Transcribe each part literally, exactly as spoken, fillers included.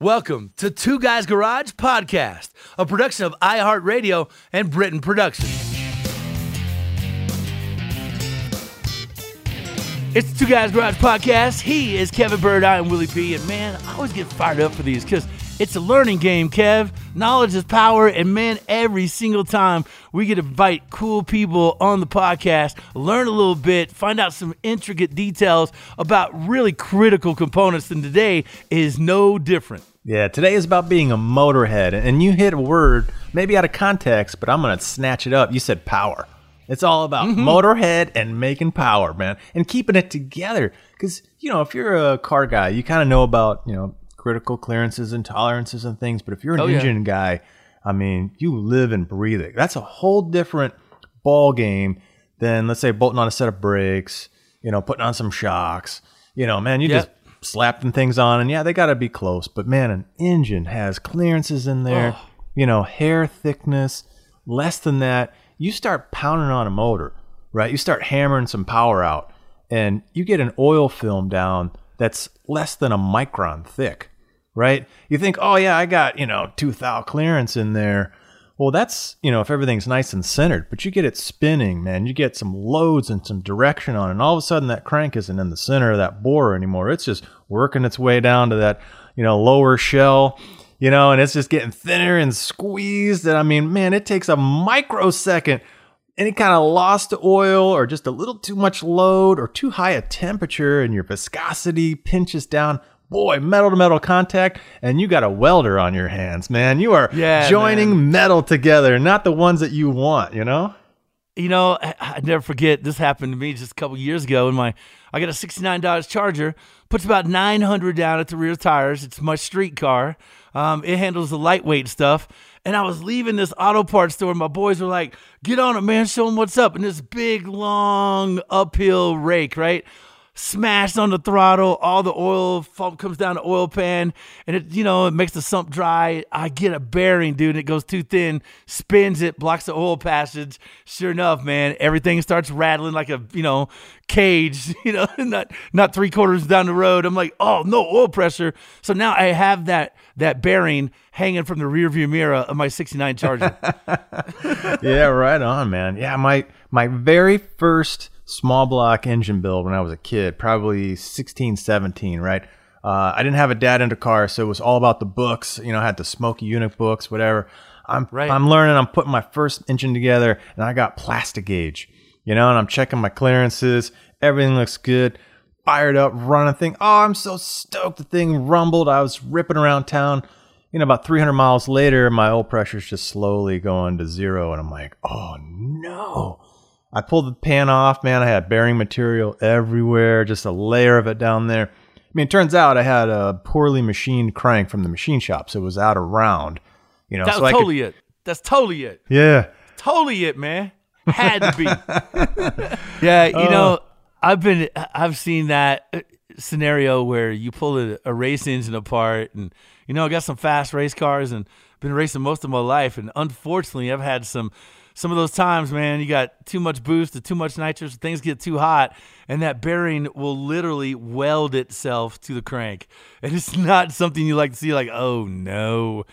Welcome to Two Guys Garage Podcast, a production of iHeartRadio and Britton Productions. It's the Two Guys Garage Podcast. He is Kevin Bird, I am Willie P. And man, I always get fired up for these because it's a learning game, Kev. Knowledge is power, and man, every single time we get to invite cool people on the podcast, learn a little bit, find out some intricate details about really critical components, and today is no different. Yeah, today is about being a motorhead, and you hit a word, maybe out of context, but I'm going to snatch it up. You said power. It's all about mm-hmm. motorhead and making power, man, and keeping it together, because, you know, if you're a car guy, you kind of know about, you know, critical clearances and tolerances and things, but if you're an oh, engine yeah. guy, I mean, you live and breathe it. That's a whole different ball game than, let's say, bolting on a set of brakes, you know, putting on some shocks. You know, man, you yep. just slapping things on, and yeah, they got to be close, but man, an engine has clearances in there, oh. you know, hair thickness, less than that. You start pounding on a motor, right? You start hammering some power out, and you get an oil film down that's less than a micron thick. Right? You think, oh yeah, I got, you know, two thou clearance in there. Well, that's, you know, if everything's nice and centered, but you get it spinning, man. You get some loads and some direction on it, and all of a sudden that crank isn't in the center of that bore anymore. It's just working its way down to that, you know, lower shell, you know, and it's just getting thinner and squeezed. And I mean, man, it takes a microsecond. Any kind of lost oil or just a little too much load or too high a temperature, and your viscosity pinches down. Boy, metal to metal contact, and you got a welder on your hands, man. You are yeah, joining man. metal together, not the ones that you want, you know? You know, I, I never forget, this happened to me just a couple years ago. In my, I got a sixty-nine Dodge Charger, puts about nine hundred down at the rear tires. It's my street car. Um, it handles the lightweight stuff. And I was leaving this auto parts store, and my boys were like, get on it, man, show them what's up. And this big, long uphill rake, right? Smashed on the throttle, all the oil comes down the oil pan, and it, you know, it makes the sump dry. I get a bearing, dude, and it goes too thin, spins it, blocks the oil passage. Sure enough, man, everything starts rattling like a, you know, cage, you know, not not three quarters down the road. I'm like, oh, no oil pressure. So now I have that that bearing hanging from the rearview mirror of my sixty-nine Charger. Yeah, right on, man. Yeah, my my very first small block engine build when I was a kid, probably sixteen, seventeen, right? Uh, I didn't have a dad into cars, so it was all about the books. You know, I had the Smokey Yunick books, whatever. I'm right. I'm learning. I'm putting my first engine together, and I got Plastigage, you know, and I'm checking my clearances. Everything looks good. Fired up, running thing. Oh, I'm so stoked. The thing rumbled. I was ripping around town. You know, about three hundred miles later, my oil pressure's just slowly going to zero, and I'm like, oh, no. I pulled the pan off, man. I had bearing material everywhere, just a layer of it down there. I mean, it turns out I had a poorly machined crank from the machine shop, so it was out of round. You know, that so was I totally could, it. That's totally it. Yeah, totally it, man. Had to be. yeah, you uh, know, I've been, I've seen that scenario where you pull a, a race engine apart, and you know, I got some fast race cars and been racing most of my life, and unfortunately, I've had some. some of those times, man, you got too much boost, or too much nitrous, things get too hot, and that bearing will literally weld itself to the crank. And it's not something you like to see, like, oh, no.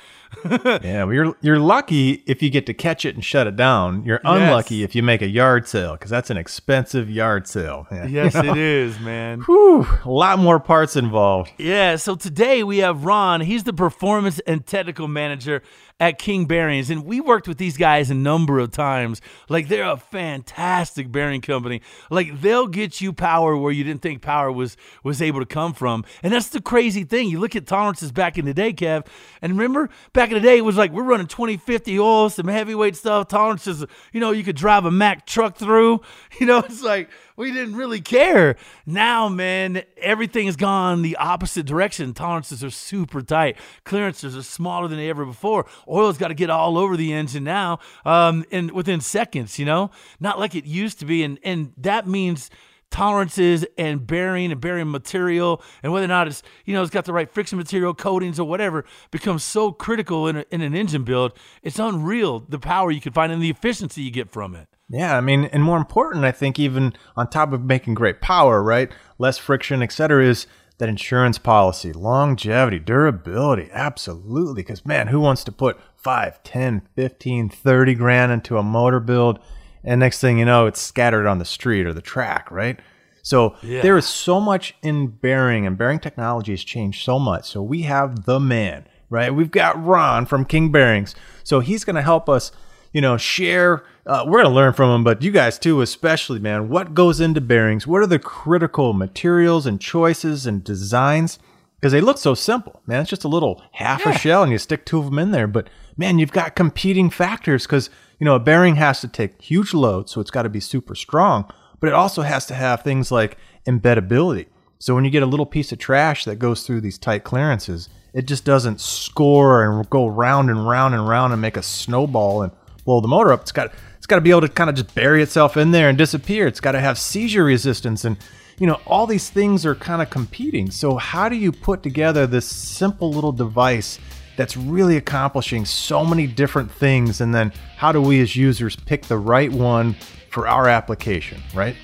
Yeah, well, you're, you're lucky if you get to catch it and shut it down. You're unlucky yes. if you make a yard sale, because that's an expensive yard sale. Yeah. Yes, you know? It is, man. Whew, a lot more parts involved. Yeah, so today we have Ron. He's the performance and technical manager at King Bearings, and we worked with these guys a number of times. Like, they're a fantastic bearing company. Like, they'll get you power where you didn't think power was was able to come from. And that's the crazy thing. You look at tolerances back in the day, Kev, and remember back in the day it was like we're running twenty fifty oil, some heavyweight stuff, tolerances, you know, you could drive a Mack truck through. You know, it's like we didn't really care. Now, man, everything has gone the opposite direction. Tolerances are super tight. Clearances are smaller than ever before. Oil's got to get all over the engine now, um, and within seconds, you know, not like it used to be. And, and that means tolerances and bearing and bearing material and whether or not it's, you know, it's got the right friction material, coatings or whatever, becomes so critical in, a, in an engine build. It's unreal, the power you can find and the efficiency you get from it. Yeah, I mean, and more important, I think, even on top of making great power, right, less friction, et cetera, is that insurance policy, longevity, durability, absolutely. Because, man, who wants to put five, ten, fifteen, thirty grand into a motor build, and next thing you know, it's scattered on the street or the track, right? So yeah. There is so much in bearing, and bearing technology has changed so much. So we have the man, right? We've got Ron from King Bearings. So he's going to help us, you know, share. Uh, we're going to learn from them, but you guys too, especially, man, what goes into bearings? What are the critical materials and choices and designs? Because they look so simple, man. It's just a little half yeah. a shell and you stick two of them in there. But, man, you've got competing factors because, you know, a bearing has to take huge loads, so it's got to be super strong. But it also has to have things like embeddability. So when you get a little piece of trash that goes through these tight clearances, it just doesn't score and go round and round and round and make a snowball and blow the motor up. It's got... It's got to be able to kind of just bury itself in there and disappear. It's got to have seizure resistance. And, you know, all these things are kind of competing. So how do you put together this simple little device that's really accomplishing so many different things? And then how do we as users pick the right one for our application, right?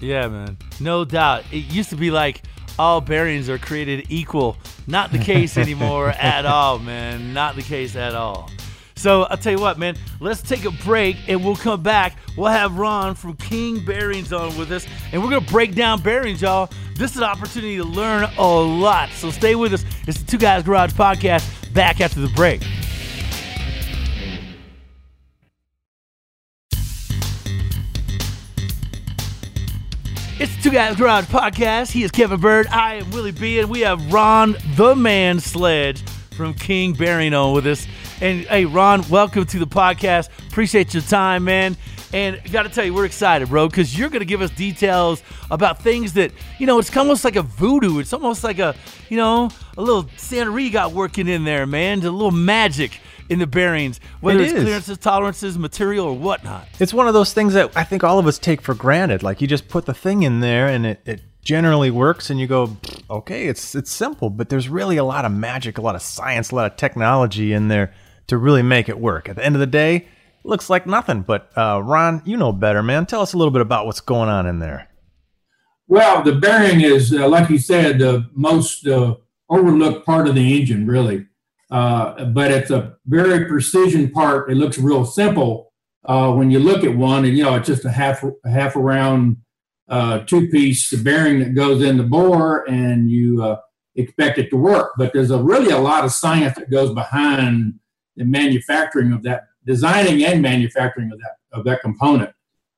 Yeah, man. No doubt. It used to be like all bearings are created equal. Not the case anymore at all, man. Not the case at all. So I'll tell you what, man, let's take a break and we'll come back. We'll have Ron from King Bearings on with us, and we're going to break down bearings, y'all. This is an opportunity to learn a lot, so stay with us. It's the Two Guys Garage Podcast, back after the break. It's the Two Guys Garage Podcast. He is Kevin Bird. I am Willie B, and we have Ron the Man Sledge from King Bearing on with us. And hey, Ron, welcome to the podcast. Appreciate your time, man. And got to tell you, we're excited, bro, because you're going to give us details about things that, you know, it's almost like a voodoo. It's almost like a, you know, a little Santeria got working in there, man. A little magic in the bearings, whether it's clearances, tolerances, material, or whatnot. It's one of those things that I think all of us take for granted. Like, you just put the thing in there and it, it generally works, and you go, okay, it's it's simple, but there's really a lot of magic, a lot of science, a lot of technology in there to really make it work. At the end of the day, it looks like nothing. But uh, Ron, you know better, man. Tell us a little bit about what's going on in there. Well, the bearing is, uh, like you said, the most uh, overlooked part of the engine, really. Uh, but it's a very precision part. It looks real simple uh, when you look at one, and, you know, it's just a half a half a round uh, two-piece bearing that goes in the bore, and you uh, expect it to work. But there's a really a lot of science that goes behind the manufacturing of that, designing and manufacturing of that of that component.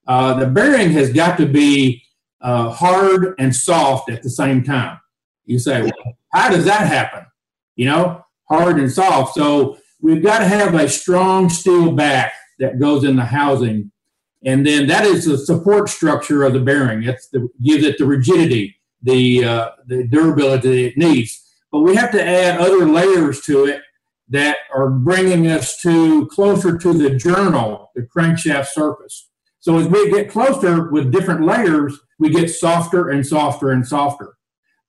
Uh, the bearing has got to be uh, hard and soft at the same time. You say, well, how does that happen? You know, hard and soft. So we've got to have a strong steel back that goes in the housing, and then that is the support structure of the bearing. It's the, gives it the rigidity, the uh, the durability it needs. But we have to add other layers to it that are bringing us to closer to the journal, the crankshaft surface. So as we get closer with different layers, we get softer and softer and softer.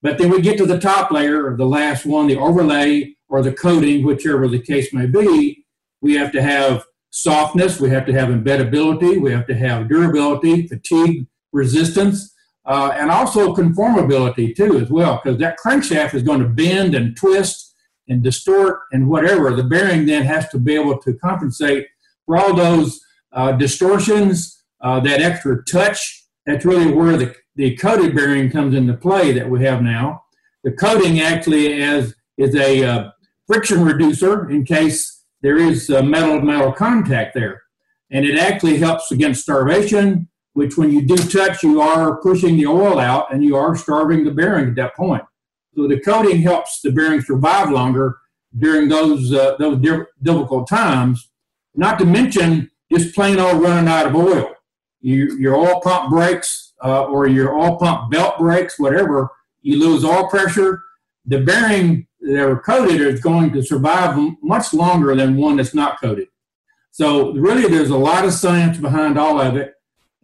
But then we get to the top layer, the last one, the overlay or the coating, whichever the case may be. We have to have softness, we have to have embeddability, we have to have durability, fatigue resistance, uh, and also conformability too as well, because that crankshaft is going to bend and twist and distort and whatever. The bearing then has to be able to compensate for all those uh, distortions, uh, that extra touch. That's really where the, the coated bearing comes into play that we have now. The coating actually is, is a uh, friction reducer in case there is uh, metal-to-metal contact there. And it actually helps against starvation, which when you do touch, you are pushing the oil out and you are starving the bearing at that point. So the coating helps the bearing survive longer during those, uh, those difficult times, not to mention just plain old running out of oil. You, your oil pump breaks uh, or your oil pump belt breaks, whatever, you lose oil pressure. The bearing that are coated is going to survive much longer than one that's not coated. So really there's a lot of science behind all of it.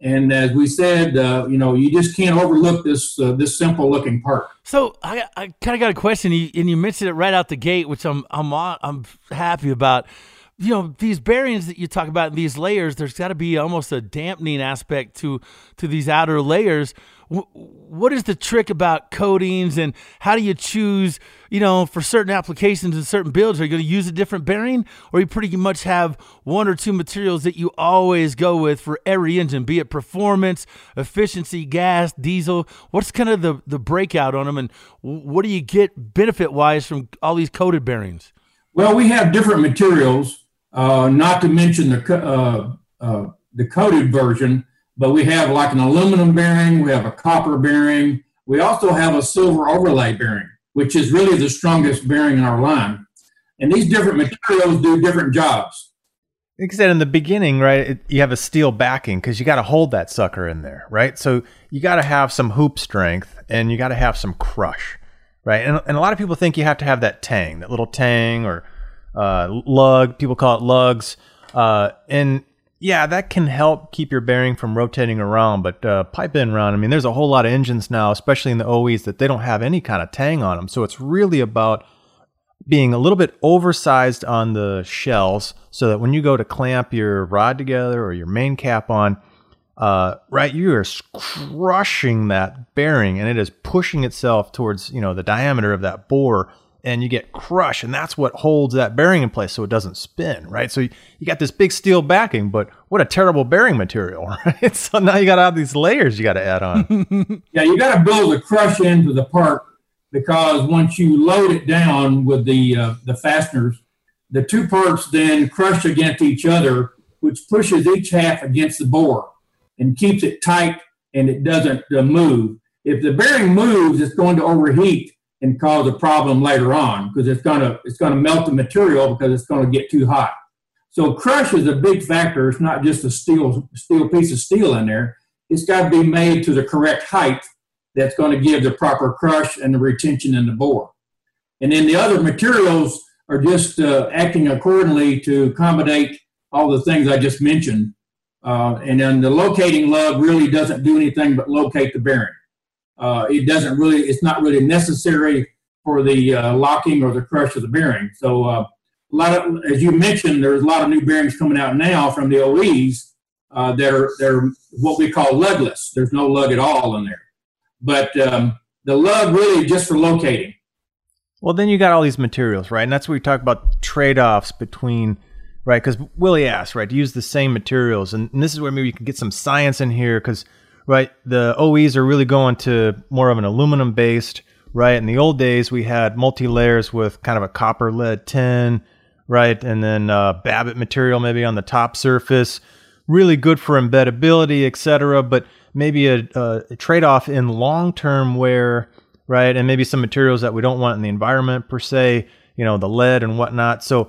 And as we said, uh, you know, you just can't overlook this uh, this simple looking part. So I, I kind of got a question, and you mentioned it right out the gate, which I'm I'm on, I'm happy about. You know, these bearings that you talk about, these layers, there's got to be almost a dampening aspect to to these outer layers. W- what is the trick about coatings, and how do you choose, you know, for certain applications and certain builds? Are you going to use a different bearing, or you pretty much have one or two materials that you always go with for every engine, be it performance, efficiency, gas, diesel? What's kind of the, the breakout on them, and what do you get benefit-wise from all these coated bearings? Well, we have different materials. Uh, not to mention the uh, uh, the coated version, but we have like an aluminum bearing, we have a copper bearing, we also have a silver overlay bearing, which is really the strongest bearing in our line. And these different materials do different jobs. Like I said in the beginning, right, it, you have a steel backing because you got to hold that sucker in there, right? So you got to have some hoop strength and you got to have some crush, right? And, and a lot of people think you have to have that tang, that little tang or Uh, lug, people call it lugs, uh, and yeah, that can help keep your bearing from rotating around, but uh, pipe in round, I mean, there's a whole lot of engines now, especially in the O Es, that they don't have any kind of tang on them, so it's really about being a little bit oversized on the shells, so that when you go to clamp your rod together or your main cap on, uh, right, you are crushing that bearing, and it is pushing itself towards, you know, the diameter of that bore, and you get crushed, and that's what holds that bearing in place so it doesn't spin, right? So you, you got this big steel backing, but what a terrible bearing material, right? So now you got to have these layers you got to add on. Yeah, you got to build a crush into the part because once you load it down with the uh, the fasteners, the two parts then crush against each other, which pushes each half against the bore and keeps it tight and it doesn't uh, move. If the bearing moves, it's going to overheat and cause a problem later on because it's gonna it's gonna melt the material because it's gonna get too hot. So crush is a big factor. It's not just a steel steel piece of steel in there. It's got to be made to the correct height that's going to give the proper crush and the retention in the bore. And then the other materials are just uh, acting accordingly to accommodate all the things I just mentioned. Uh, and then the locating lug really doesn't do anything but locate the bearing. Uh, it doesn't really, it's not really necessary for the uh, locking or the crush of the bearing. So uh, a lot of, as you mentioned, there's a lot of new bearings coming out now from the O Es uh, that are they're what we call lugless. There's no lug at all in there. But um, the lug really just for locating. Well, then you got all these materials, right? And that's where we talk about trade-offs between, right? Because Willie asked, right, to use the same materials. And, and this is where maybe you can get some science in here because right, the O Es are really going to more of an aluminum based, right? In the old days, we had multi layers with kind of a copper, lead, tin, right, and then uh, Babbitt material maybe on the top surface, really good for embeddability, et cetera. But maybe a, a trade off in long term wear, right, and maybe some materials that we don't want in the environment per se, you know, the lead and whatnot. So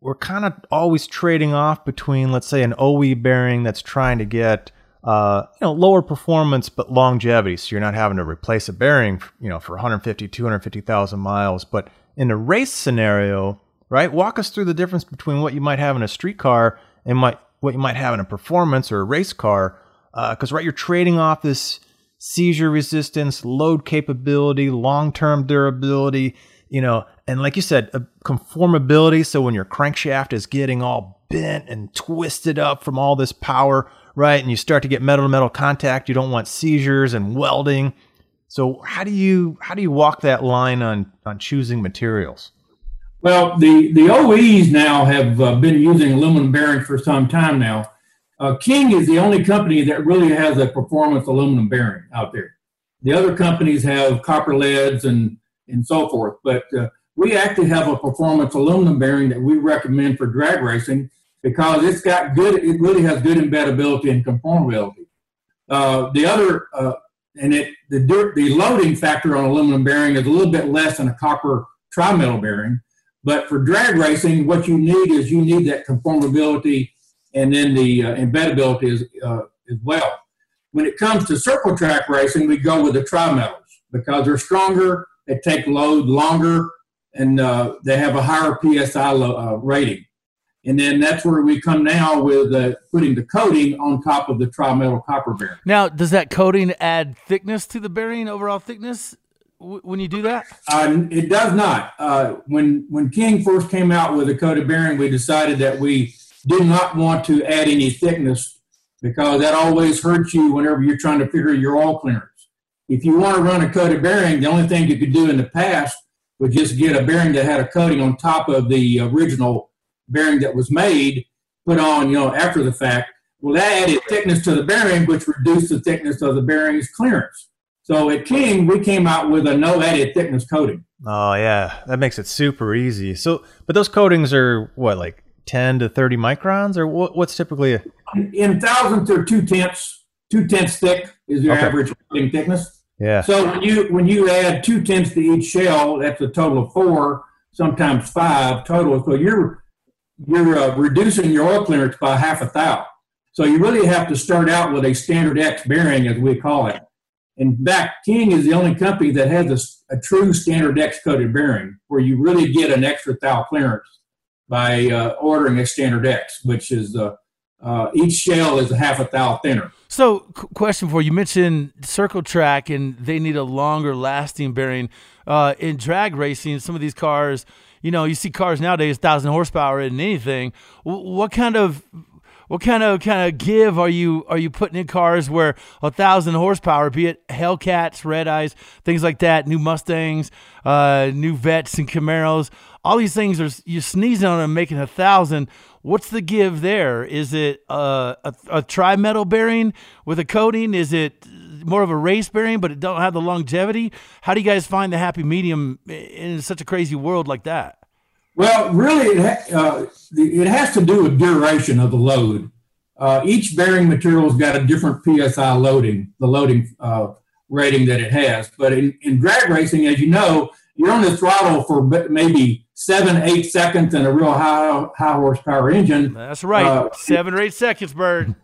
we're kind of always trading off between, let's say, an O E bearing that's trying to get Uh, you know, lower performance, but longevity. So you're not having to replace a bearing, you know, for one hundred fifty, two hundred fifty thousand miles. But in a race scenario, right? Walk us through the difference between what you might have in a street car and might, what you might have in a performance or a race car. Uh, cause right, you're trading off this seizure resistance, load capability, long-term durability, you know, and like you said, uh, conformability. So when your crankshaft is getting all bent and twisted up from all this power, right? And you start to get metal to metal contact. You don't want seizures and welding. So how do you how do you walk that line on on choosing materials? Well, the, the O Es now have uh, been using aluminum bearings for some time now. Uh, King is the only company that really has a performance aluminum bearing out there. The other companies have copper leads and, and so forth. But uh, we actually have a performance aluminum bearing that we recommend for drag racing because it's got good, it really has good embeddability and conformability. Uh, the other, uh, and it the the loading factor on aluminum bearing is a little bit less than a copper tri-metal bearing. But for drag racing, what you need is you need that conformability and then the uh, embeddability as, uh, as well. When it comes to circle track racing, we go with the tri-metals because they're stronger, they take load longer, and uh, they have a higher P S I lo- uh, rating. And then that's where we come now with uh, putting the coating on top of the tri-metal copper bearing. Now, does that coating add thickness to the bearing, overall thickness? When you do that? Uh, it does not. Uh, when when King first came out with a coated bearing, we decided that we did not want to add any thickness because that always hurts you whenever you're trying to figure your oil clearance. If you want to run a coated bearing, the only thing you could do in the past was just get a bearing that had a coating on top of the original bearing that was made, put on, you know, after the fact. Well, that added thickness to the bearing, which reduced the thickness of the bearing's clearance. So at King, we came out with a no added thickness coating. Oh, yeah. That makes it super easy. So, but those coatings are, what, like ten to thirty microns? Or what, what's typically? A- In thousandths or two-tenths, two-tenths thick is your okay. average coating thickness. Yeah. So when you when you add two-tenths to each shell, that's a total of four, sometimes five total. So you're, you're uh, reducing your oil clearance by half a thou. So you really have to start out with a standard X bearing, as we call it. In fact, King is the only company that has a, a true standard X coated bearing where you really get an extra thou clearance by uh, ordering a standard X, which is uh, uh, each shell is a half a thou thinner. So c- question for you, you mentioned circle track and they need a longer lasting bearing. Uh, in drag racing, some of these cars, you know, you see cars nowadays, one thousand horsepower isn't anything. W- what kind of... What kind of kind of give are you are you putting in cars where a thousand horsepower, be it Hellcats, Red Eyes, things like that, new Mustangs, uh, new Vets and Camaros, all these things are you sneezing on them, making a thousand. What's the give there? Is it uh, a a tri-metal bearing with a coating? Is it more of a race bearing, but it don't have the longevity? How do you guys find the happy medium in such a crazy world like that? Well, really, it, uh, it has to do with duration of the load. Uh, each bearing material's got a different P S I loading, the loading uh, rating that it has. But in, in drag racing, as you know, you're on the throttle for maybe seven, eight seconds in a real high high horsepower engine. That's right, uh, seven or eight seconds, Bird,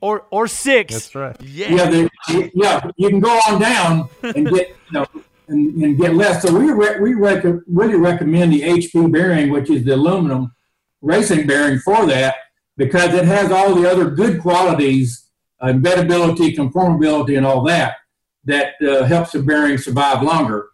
or or six. That's right. Yeah, yeah, the, yeah. You can go on down and get, you know, And, and get less. So we re- we rec- really recommend the H P bearing, which is the aluminum racing bearing for that, because it has all the other good qualities, uh, embeddability, conformability, and all that, that uh, helps the bearing survive longer.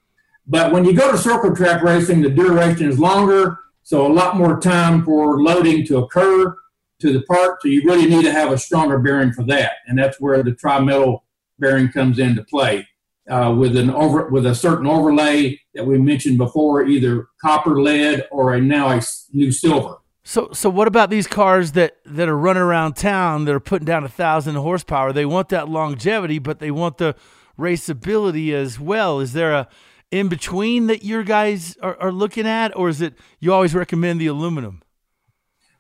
But when you go to circle track racing, the duration is longer, so a lot more time for loading to occur to the part, so you really need to have a stronger bearing for that, and that's where the tri-metal bearing comes into play. Uh, with an over with a certain overlay that we mentioned before, either copper, lead, or a now a new silver. So, so what about these cars that, that are running around town that are putting down a thousand horsepower? They want that longevity, but they want the raceability as well. Is there a in between that your guys are, are looking at, or is it you always recommend the aluminum?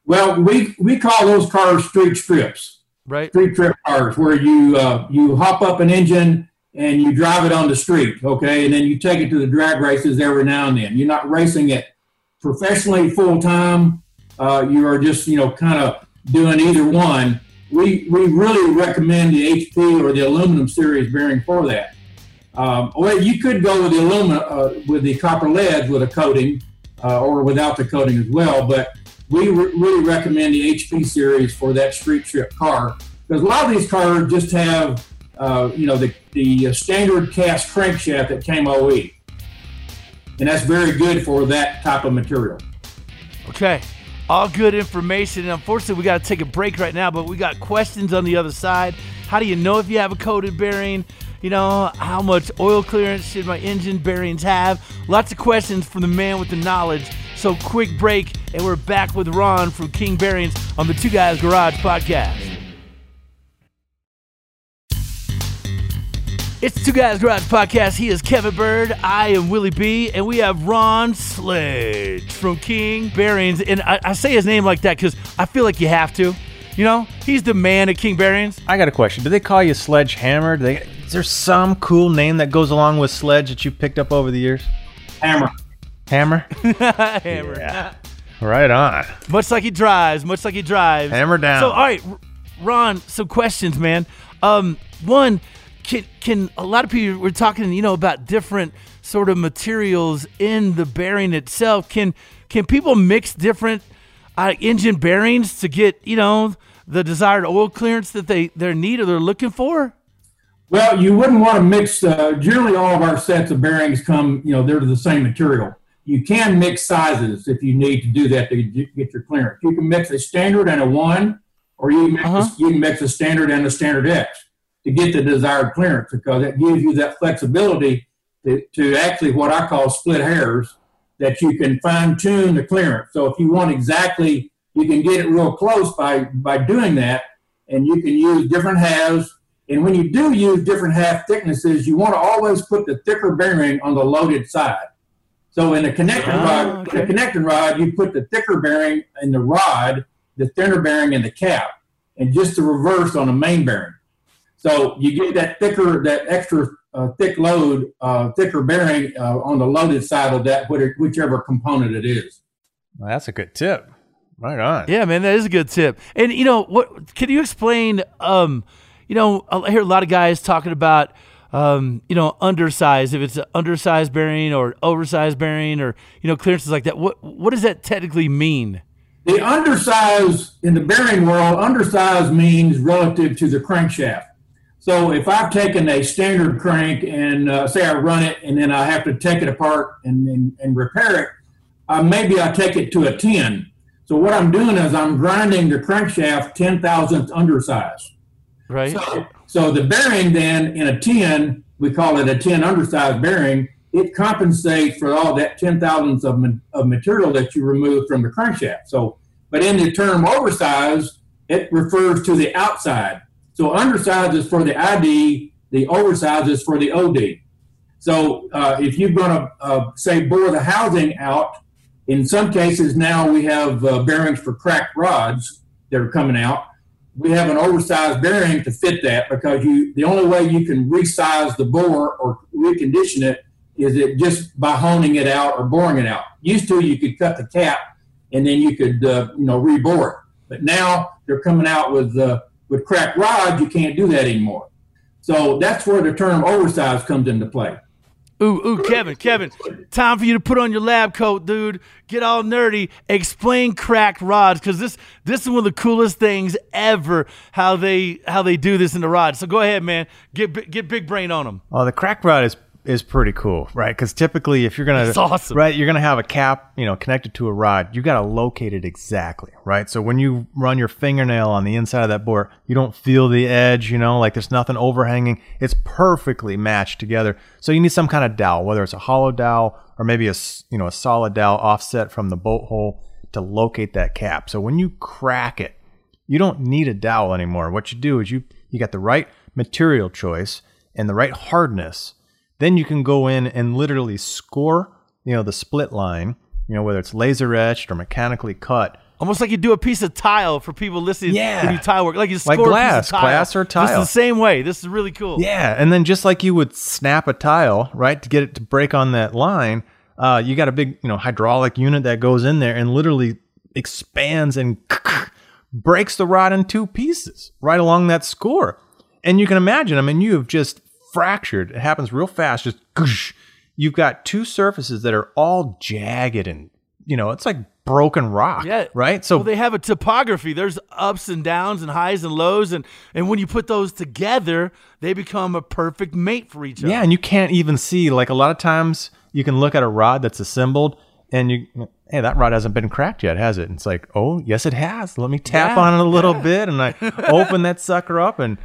Well, we we call those cars street strips, right? Street trip cars, where you uh, you hop up an engine and you drive it on the street, okay, and then you take it to the drag races every now and then. You're not racing it professionally full-time. Uh, you are just, you know, kind of doing either one. We we really recommend the H P or the aluminum series bearing for that. Um, or you could go with the aluminum, uh, with the copper leads with a coating uh, or without the coating as well, but we re- really recommend the H P series for that street trip car because a lot of these cars just have Uh, you know, the, the standard cast crankshaft that came O E. And that's very good for that type of material. Okay. All good information. And unfortunately, we got to take a break right now, but we got questions on the other side. How do you know if you have a coated bearing? You know, how much oil clearance should my engine bearings have? Lots of questions from the man with the knowledge. So quick break, and we're back with Ron from King Bearings on the Two Guys Garage podcast. It's Two Guys Garage Podcast. He is Kevin Bird. I am Willie B. And we have Ron Sledge from King Bearings. And I, I say his name like that because I feel like you have to. You know, he's the man at King Bearings. I got a question. Do they call you Sledgehammer? Do they, is there some cool name that goes along with Sledge that you picked up over the years? Hammer. Hammer? Hammer. Yeah. Right on. Much like he drives. Much like he drives. Hammer down. So, all right, Ron, some questions, man. Um, one... Can, can a lot of people, we're talking, you know, about different sort of materials in the bearing itself. Can can people mix different uh, engine bearings to get, you know, the desired oil clearance that they they need or they're looking for? Well, you wouldn't want to mix, uh, generally all of our sets of bearings come, you know, they're the same material. You can mix sizes if you need to do that to get your clearance. You can mix a standard and a one, or you can mix, uh-huh. you can mix a standard and a standard X to get the desired clearance, because it gives you that flexibility to, to actually what I call split hairs, that you can fine tune the clearance. So if you want exactly, you can get it real close by, by doing that, and you can use different halves. And when you do use different half thicknesses, you want to always put the thicker bearing on the loaded side. So in a connecting oh, rod, okay. in a connecting rod, you put the thicker bearing in the rod, the thinner bearing in the cap, and just the reverse on the main bearing. So you get that thicker, that extra uh, thick load, uh, thicker bearing uh, on the loaded side of that, whichever component it is. Well, that's a good tip. Right on. Yeah, man, that is a good tip. And, you know, what can you explain, um, you know, I hear a lot of guys talking about, um, you know, undersize, if it's an undersized bearing or oversized bearing or, you know, clearances like that. What what does that technically mean? The undersize in the bearing world, undersize means relative to the crankshaft. So if I've taken a standard crank and uh, say I run it and then I have to take it apart and, and, and repair it, uh, maybe I take it to a ten. So what I'm doing is I'm grinding the crankshaft ten thousandths undersize. Right. So, so the bearing then in a ten, we call it a ten undersized bearing, it compensates for all that ten thousandths of, ma- of material that you remove from the crankshaft. So, but in the term oversized, it refers to the outside. So undersize is for the I D, the oversize is for the O D. So uh, if you're going to, uh, say, bore the housing out, in some cases now we have uh, bearings for cracked rods that are coming out. We have an oversized bearing to fit that, because you the only way you can resize the bore or recondition it is it just by honing it out or boring it out. Used to, you could cut the cap and then you could, uh, you know, rebore it. But now they're coming out with the uh, With cracked rods, you can't do that anymore. So that's where the term oversize comes into play. Ooh, ooh, Kevin, Kevin, time for you to put on your lab coat, dude. Get all nerdy. Explain cracked rods, because this this is one of the coolest things ever, how they how they do this in the rod. So go ahead, man. Get get big brain on them. Oh, the cracked rod is is pretty cool, right? Because typically if you're going to awesome. right, you're going to have a cap, you know, connected to a rod, you got to locate it exactly, right? So when you run your fingernail on the inside of that bore, you don't feel the edge, you know, like there's nothing overhanging. It's perfectly matched together. So you need some kind of dowel, whether it's a hollow dowel or maybe a, you know, a solid dowel offset from the bolt hole to locate that cap. So when you crack it, you don't need a dowel anymore. What you do is you you got the right material choice and the right hardness. Then you can go in and literally score, you know, the split line, you know, whether it's laser etched or mechanically cut. Almost like you do a piece of tile for people listening yeah. to do tile work. Like you score like glass, a piece of tile. glass or tile. This is the same way. This is really cool. Yeah. And then just like you would snap a tile, right, to get it to break on that line, uh, you got a big, you know, hydraulic unit that goes in there and literally expands and breaks the rod in two pieces right along that score. And you can imagine, I mean, you have just fractured. It happens real fast. Just goosh. You've got two surfaces that are all jagged and, you know, it's like broken rock, yeah. right? So well, they have a topography. There's ups and downs and highs and lows. And, and when you put those together, they become a perfect mate for each other. Yeah. And you can't even see, like a lot of times you can look at a rod that's assembled and you, hey, that rod hasn't been cracked yet, has it? And it's like, oh, yes, it has. Let me tap yeah, on it a little yeah. bit. And I open that sucker up, and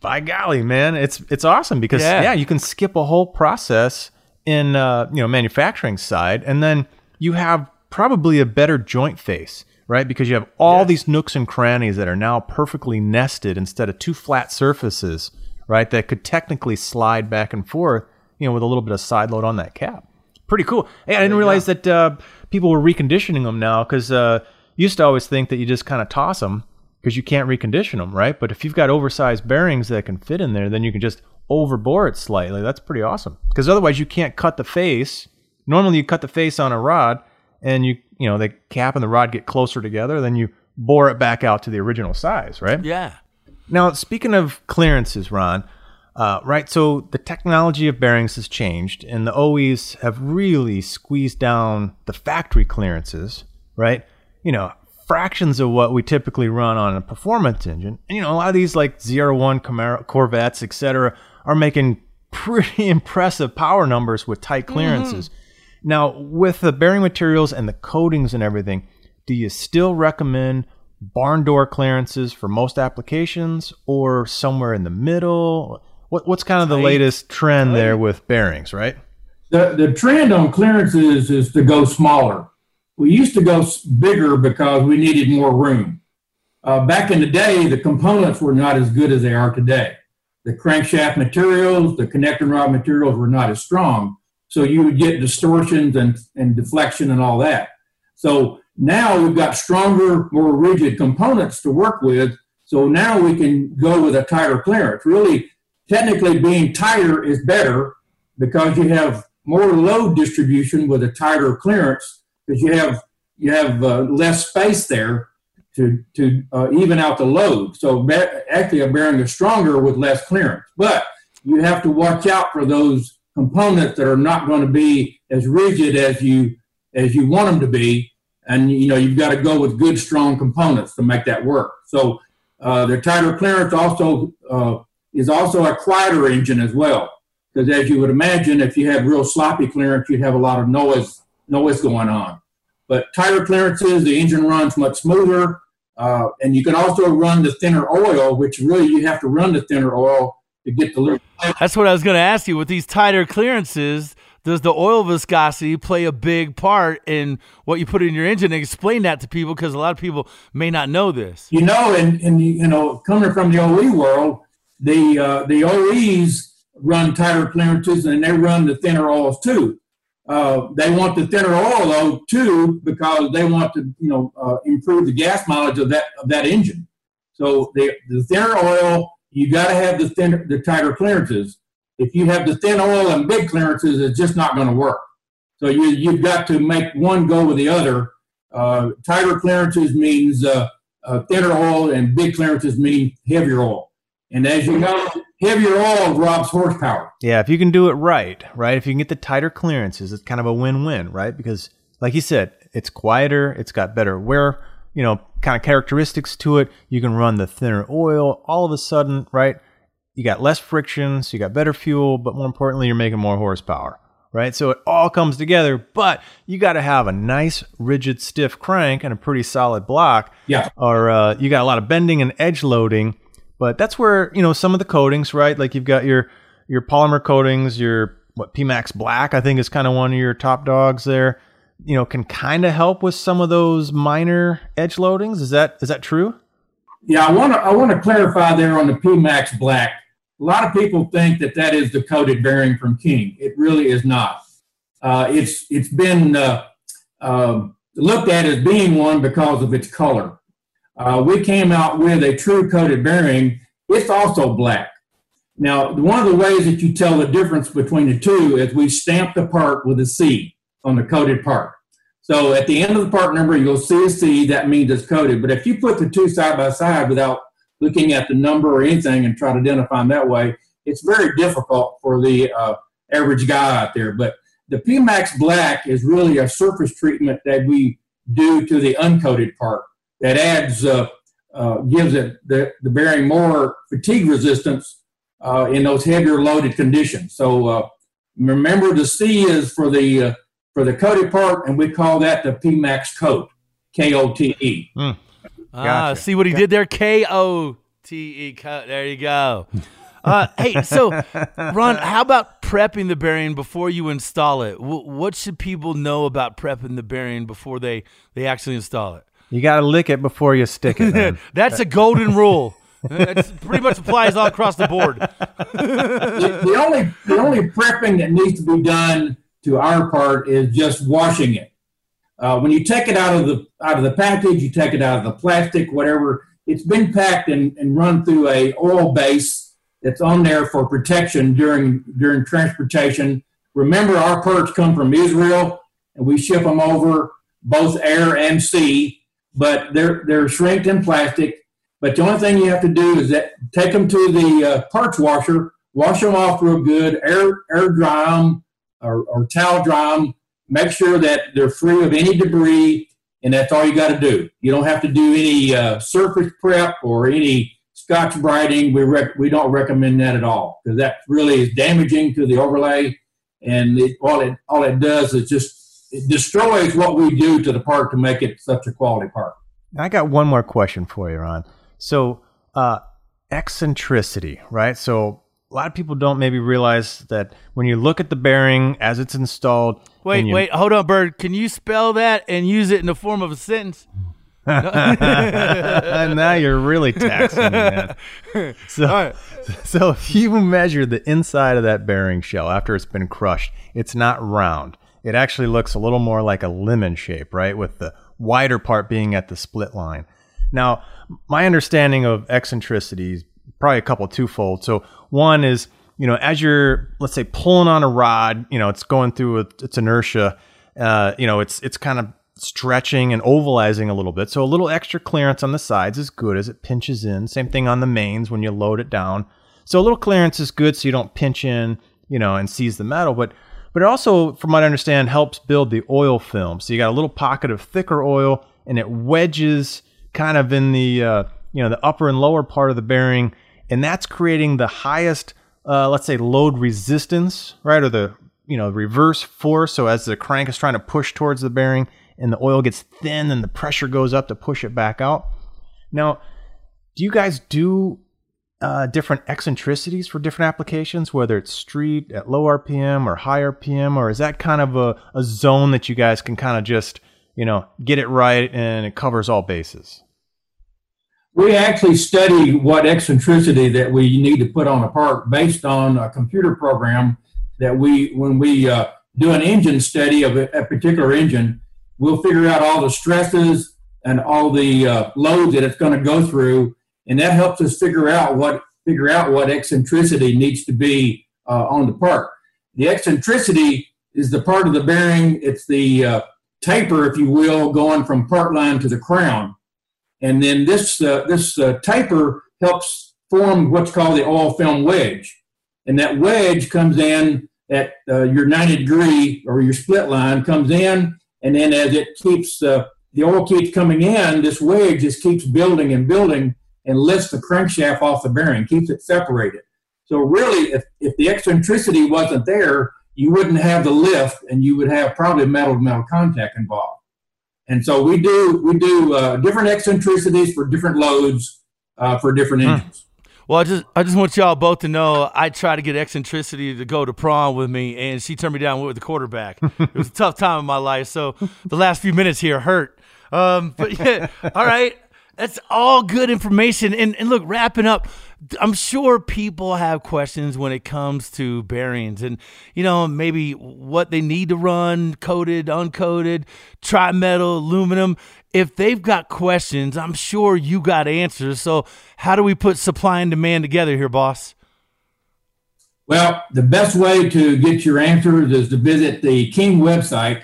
by golly, man, it's it's awesome because, yeah, yeah you can skip a whole process in, uh, you know, manufacturing side, and then you have probably a better joint face, right? Because you have all yes. these nooks and crannies that are now perfectly nested instead of two flat surfaces, right, that could technically slide back and forth, you know, with a little bit of side load on that cap. Pretty cool. Hey, I didn't realize that uh, people were reconditioning them now, because uh, you used to always think that you just kind of toss them because you can't recondition them, right? But if you've got oversized bearings that can fit in there, then you can just overbore it slightly. That's pretty awesome, because otherwise you can't cut the face. Normally you cut the face on a rod, and you you know the cap and the rod get closer together, then you bore it back out to the original size, right? Yeah. Now, speaking of clearances, Ron, Uh, right, so the technology of bearings has changed, and the O Es have really squeezed down the factory clearances, right? You know, fractions of what we typically run on a performance engine. And, you know, a lot of these like Z R one, Camaro, Corvettes, et cetera, are making pretty impressive power numbers with tight clearances. Mm-hmm. Now, with the bearing materials and the coatings and everything, do you still recommend barn door clearances for most applications, or somewhere in the middle? What, what's kind of the latest trend there with bearings, right? The the trend on clearances is to go smaller. We used to go bigger because we needed more room. Uh, back in the day, the components were not as good as they are today. The crankshaft materials, the connecting rod materials were not as strong. So you would get distortions and, and deflection and all that. So now we've got stronger, more rigid components to work with. So now we can go with a tighter clearance. Really, technically, being tighter is better because you have more load distribution with a tighter clearance, because you have you have uh, less space there to to uh, even out the load. So actually, a bearing is stronger with less clearance. But you have to watch out for those components that are not going to be as rigid as you as you want them to be, and you know you've got to go with good, strong components to make that work. So uh, the tighter clearance also. Uh, is also a quieter engine as well, because as you would imagine, if you had real sloppy clearance, you'd have a lot of noise noise going on. But tighter clearances, the engine runs much smoother, uh, and you can also run the thinner oil, which really you have to run the thinner oil to get the little... That's what I was going to ask you. With these tighter clearances, does the oil viscosity play a big part in what you put in your engine? And explain that to people, because a lot of people may not know this. You know, and, and you know, coming from the O E world, The uh, the O Es run tighter clearances, and they run the thinner oils too. Uh, they want the thinner oil though too, because they want to you know uh, improve the gas mileage of that of that engine. So the, the thinner oil, you got to have the thinner the tighter clearances. If you have the thin oil and big clearances, it's just not going to work. So you you've got to make one go with the other. Uh, tighter clearances means uh, uh, thinner oil, and big clearances mean heavier oil. And as you know, heavier oil robs horsepower. Yeah, if you can do it right, right? If you can get the tighter clearances, it's kind of a win-win, right? Because like you said, it's quieter, it's got better wear, you know, kind of characteristics to it. You can run the thinner oil all of a sudden, right? You got less friction, so you got better fuel, but more importantly, you're making more horsepower, right? So it all comes together, but you got to have a nice, rigid, stiff crank and a pretty solid block. Yeah. Or uh, you got a lot of bending and edge loading. But that's where, you know, some of the coatings, right? Like you've got your your polymer coatings, your what Pmax Black, I think is kind of one of your top dogs there, you know, can kind of help with some of those minor edge loadings. Is that is that true? Yeah, I want to I want to clarify there on the Pmax Black. A lot of people think that that is the coated bearing from King. It really is not. Uh, it's it's been uh, uh, looked at as being one because of its color. Uh, we came out with a true coated bearing. It's also black. Now, one of the ways that you tell the difference between the two is we stamp the part with a C on the coated part. So at the end of the part number, you'll see a C. That means it's coated. But if you put the two side by side without looking at the number or anything and try to identify them that way, it's very difficult for the uh, average guy out there. But the Pmax Black is really a surface treatment that we do to the uncoated part. That adds, uh, uh, gives it the, the bearing more fatigue resistance uh, in those heavier loaded conditions. So uh, remember, the C is for the uh, for the coated part, and we call that the Pmax Kote, K O T E. Mm. Gotcha. Ah, see what he gotcha. did there? K O T E, Kote. There you go. Uh, hey, so, Ron, how about prepping the bearing before you install it? W- what should people know about prepping the bearing before they, they actually install it? You got to lick it before you stick it. That's a golden rule. It pretty much applies all across the board. the, the only the only prepping that needs to be done to our part is just washing it. Uh, when you take it out of the out of the package, you take it out of the plastic, whatever. It's been packed and, and run through a oil base that's on there for protection during during transportation. Remember, our parts come from Israel, and we ship them over both air and sea, but they're they're shrinked in plastic. But the only thing you have to do is that take them to the uh, parts washer, wash them off real good, air air dry them or, or towel dry them, make sure that they're free of any debris, and that's all you got to do. You don't have to do any uh, surface prep or any Scotch-Briting. We rec- we don't recommend that at all because that really is damaging to the overlay, and it, all it all it does is just it destroys what we do to the part to make it such a quality part. I got one more question for you, Ron. So uh, eccentricity, right? So a lot of people don't maybe realize that when you look at the bearing as it's installed. Wait, you, wait, hold on, Bird. Can you spell that and use it in the form of a sentence? Now you're really taxing me, man. So, right. so if you measure the inside of that bearing shell after it's been crushed, it's not round. It actually looks a little more like a lemon shape, right? With the wider part being at the split line. Now, my understanding of eccentricity is probably a couple twofold. So one is, you know, as you're, let's say, pulling on a rod, you know, it's going through a, its inertia, uh, you know, it's it's kind of stretching and ovalizing a little bit. So a little extra clearance on the sides is good as it pinches in. Same thing on the mains when you load it down. So a little clearance is good so you don't pinch in, you know, and seize the metal. But but it also, from what I understand, helps build the oil film. So you got a little pocket of thicker oil, and it wedges kind of in the uh, you know the upper and lower part of the bearing, and that's creating the highest uh, let's say load resistance, right, or the you know reverse force. So as the crank is trying to push towards the bearing and the oil gets thin, and the pressure goes up to push it back out. Now, do you guys do uh, different eccentricities for different applications, whether it's street at low R P M or high R P M, or is that kind of a, a zone that you guys can kind of just you know get it right and it covers all bases? We actually study what eccentricity that we need to put on a part based on a computer program that we, when we uh, do an engine study of a, a particular engine, we'll figure out all the stresses and all the uh, loads that it's going to go through, and that helps us figure out what figure out what eccentricity needs to be uh, on the part. The eccentricity is the part of the bearing, it's the uh, taper, if you will, going from part line to the crown. And then this uh, this uh, taper helps form what's called the oil film wedge. And that wedge comes in at uh, your ninety degree or your split line comes in. And then as it keeps, uh, the oil keeps coming in, this wedge just keeps building and building and lifts the crankshaft off the bearing, keeps it separated. So really, if, if the eccentricity wasn't there, you wouldn't have the lift and you would have probably metal to metal contact involved. And so we do we do uh, different eccentricities for different loads uh, for different engines. Mm. Well, I just I just want y'all both to know I tried to get eccentricity to go to prom with me, and she turned me down with the quarterback. It was a tough time in my life, so the last few minutes here hurt. Um, but yeah, all right, that's all good information. And and look, wrapping up, I'm sure people have questions when it comes to bearings and, you know, maybe what they need to run, coated, uncoated, tri-metal, aluminum. If they've got questions, I'm sure you got answers. So how do we put supply and demand together here, boss? Well, the best way to get your answers is to visit the King website,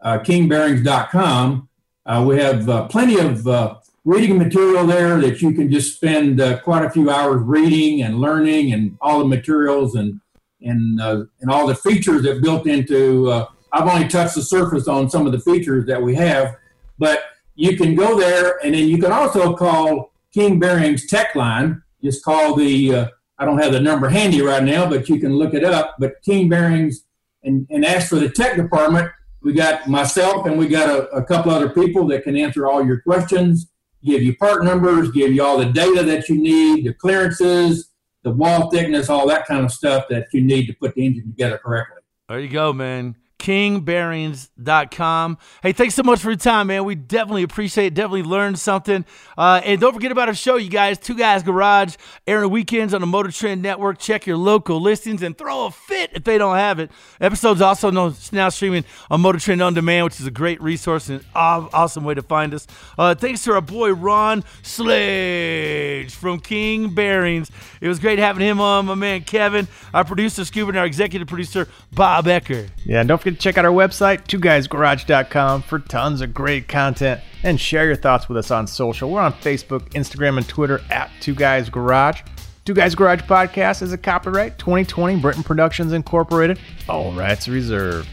uh, king bearings dot com. Uh, we have uh, plenty of uh, reading material there that you can just spend uh, quite a few hours reading and learning, and all the materials and and uh, and all the features that built into. Uh, I've only touched the surface on some of the features that we have, but you can go there, and then you can also call King Bearings Tech Line. Just call the. Uh, I don't have the number handy right now, but you can look it up. But King Bearings and and ask for the tech department, We got myself and we got a, a couple other people that can answer all your questions, give you part numbers, give you all the data that you need, the clearances, the wall thickness, all that kind of stuff that you need to put the engine together correctly. There you go, man. king bearings dot com. Hey, thanks so much for your time, man. We definitely appreciate it. Definitely learned something. Uh, and don't forget about our show, you guys. Two Guys Garage, airing weekends on the Motor Trend Network. Check your local listings and throw a fit if they don't have it. Episodes also now streaming on Motor Trend On Demand, which is a great resource and awesome way to find us. Uh, thanks to our boy Ron Slage from King Bearings. It was great having him on. My man Kevin, our producer Scuba, and our executive producer Bob Ecker. Yeah, and don't forget check out our website, two guys garage dot com, for tons of great content, and share your thoughts with us on social. We're on Facebook, Instagram, and Twitter at Two Guys Garage. Two Guys Garage Podcast is a copyright twenty twenty Britton Productions Incorporated. All rights reserved.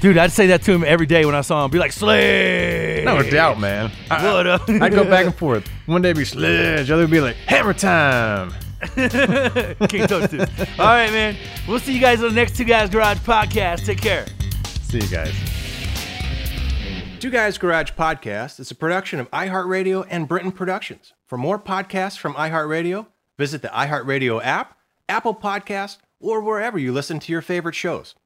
Dude, I'd say that to him every day when I saw him. Be like, Sledge! No doubt, man. I, what up? I'd go back and forth. One day it'd be Sledge, the other would be like, hammer time. King Toasted. All right, man. We'll see you guys on the next Two Guys Garage Podcast. Take care. See you guys. Two Guys Garage Podcast is a production of iHeartRadio and Britton Productions. For more podcasts from iHeartRadio, visit the iHeartRadio app, Apple Podcast, or wherever you listen to your favorite shows.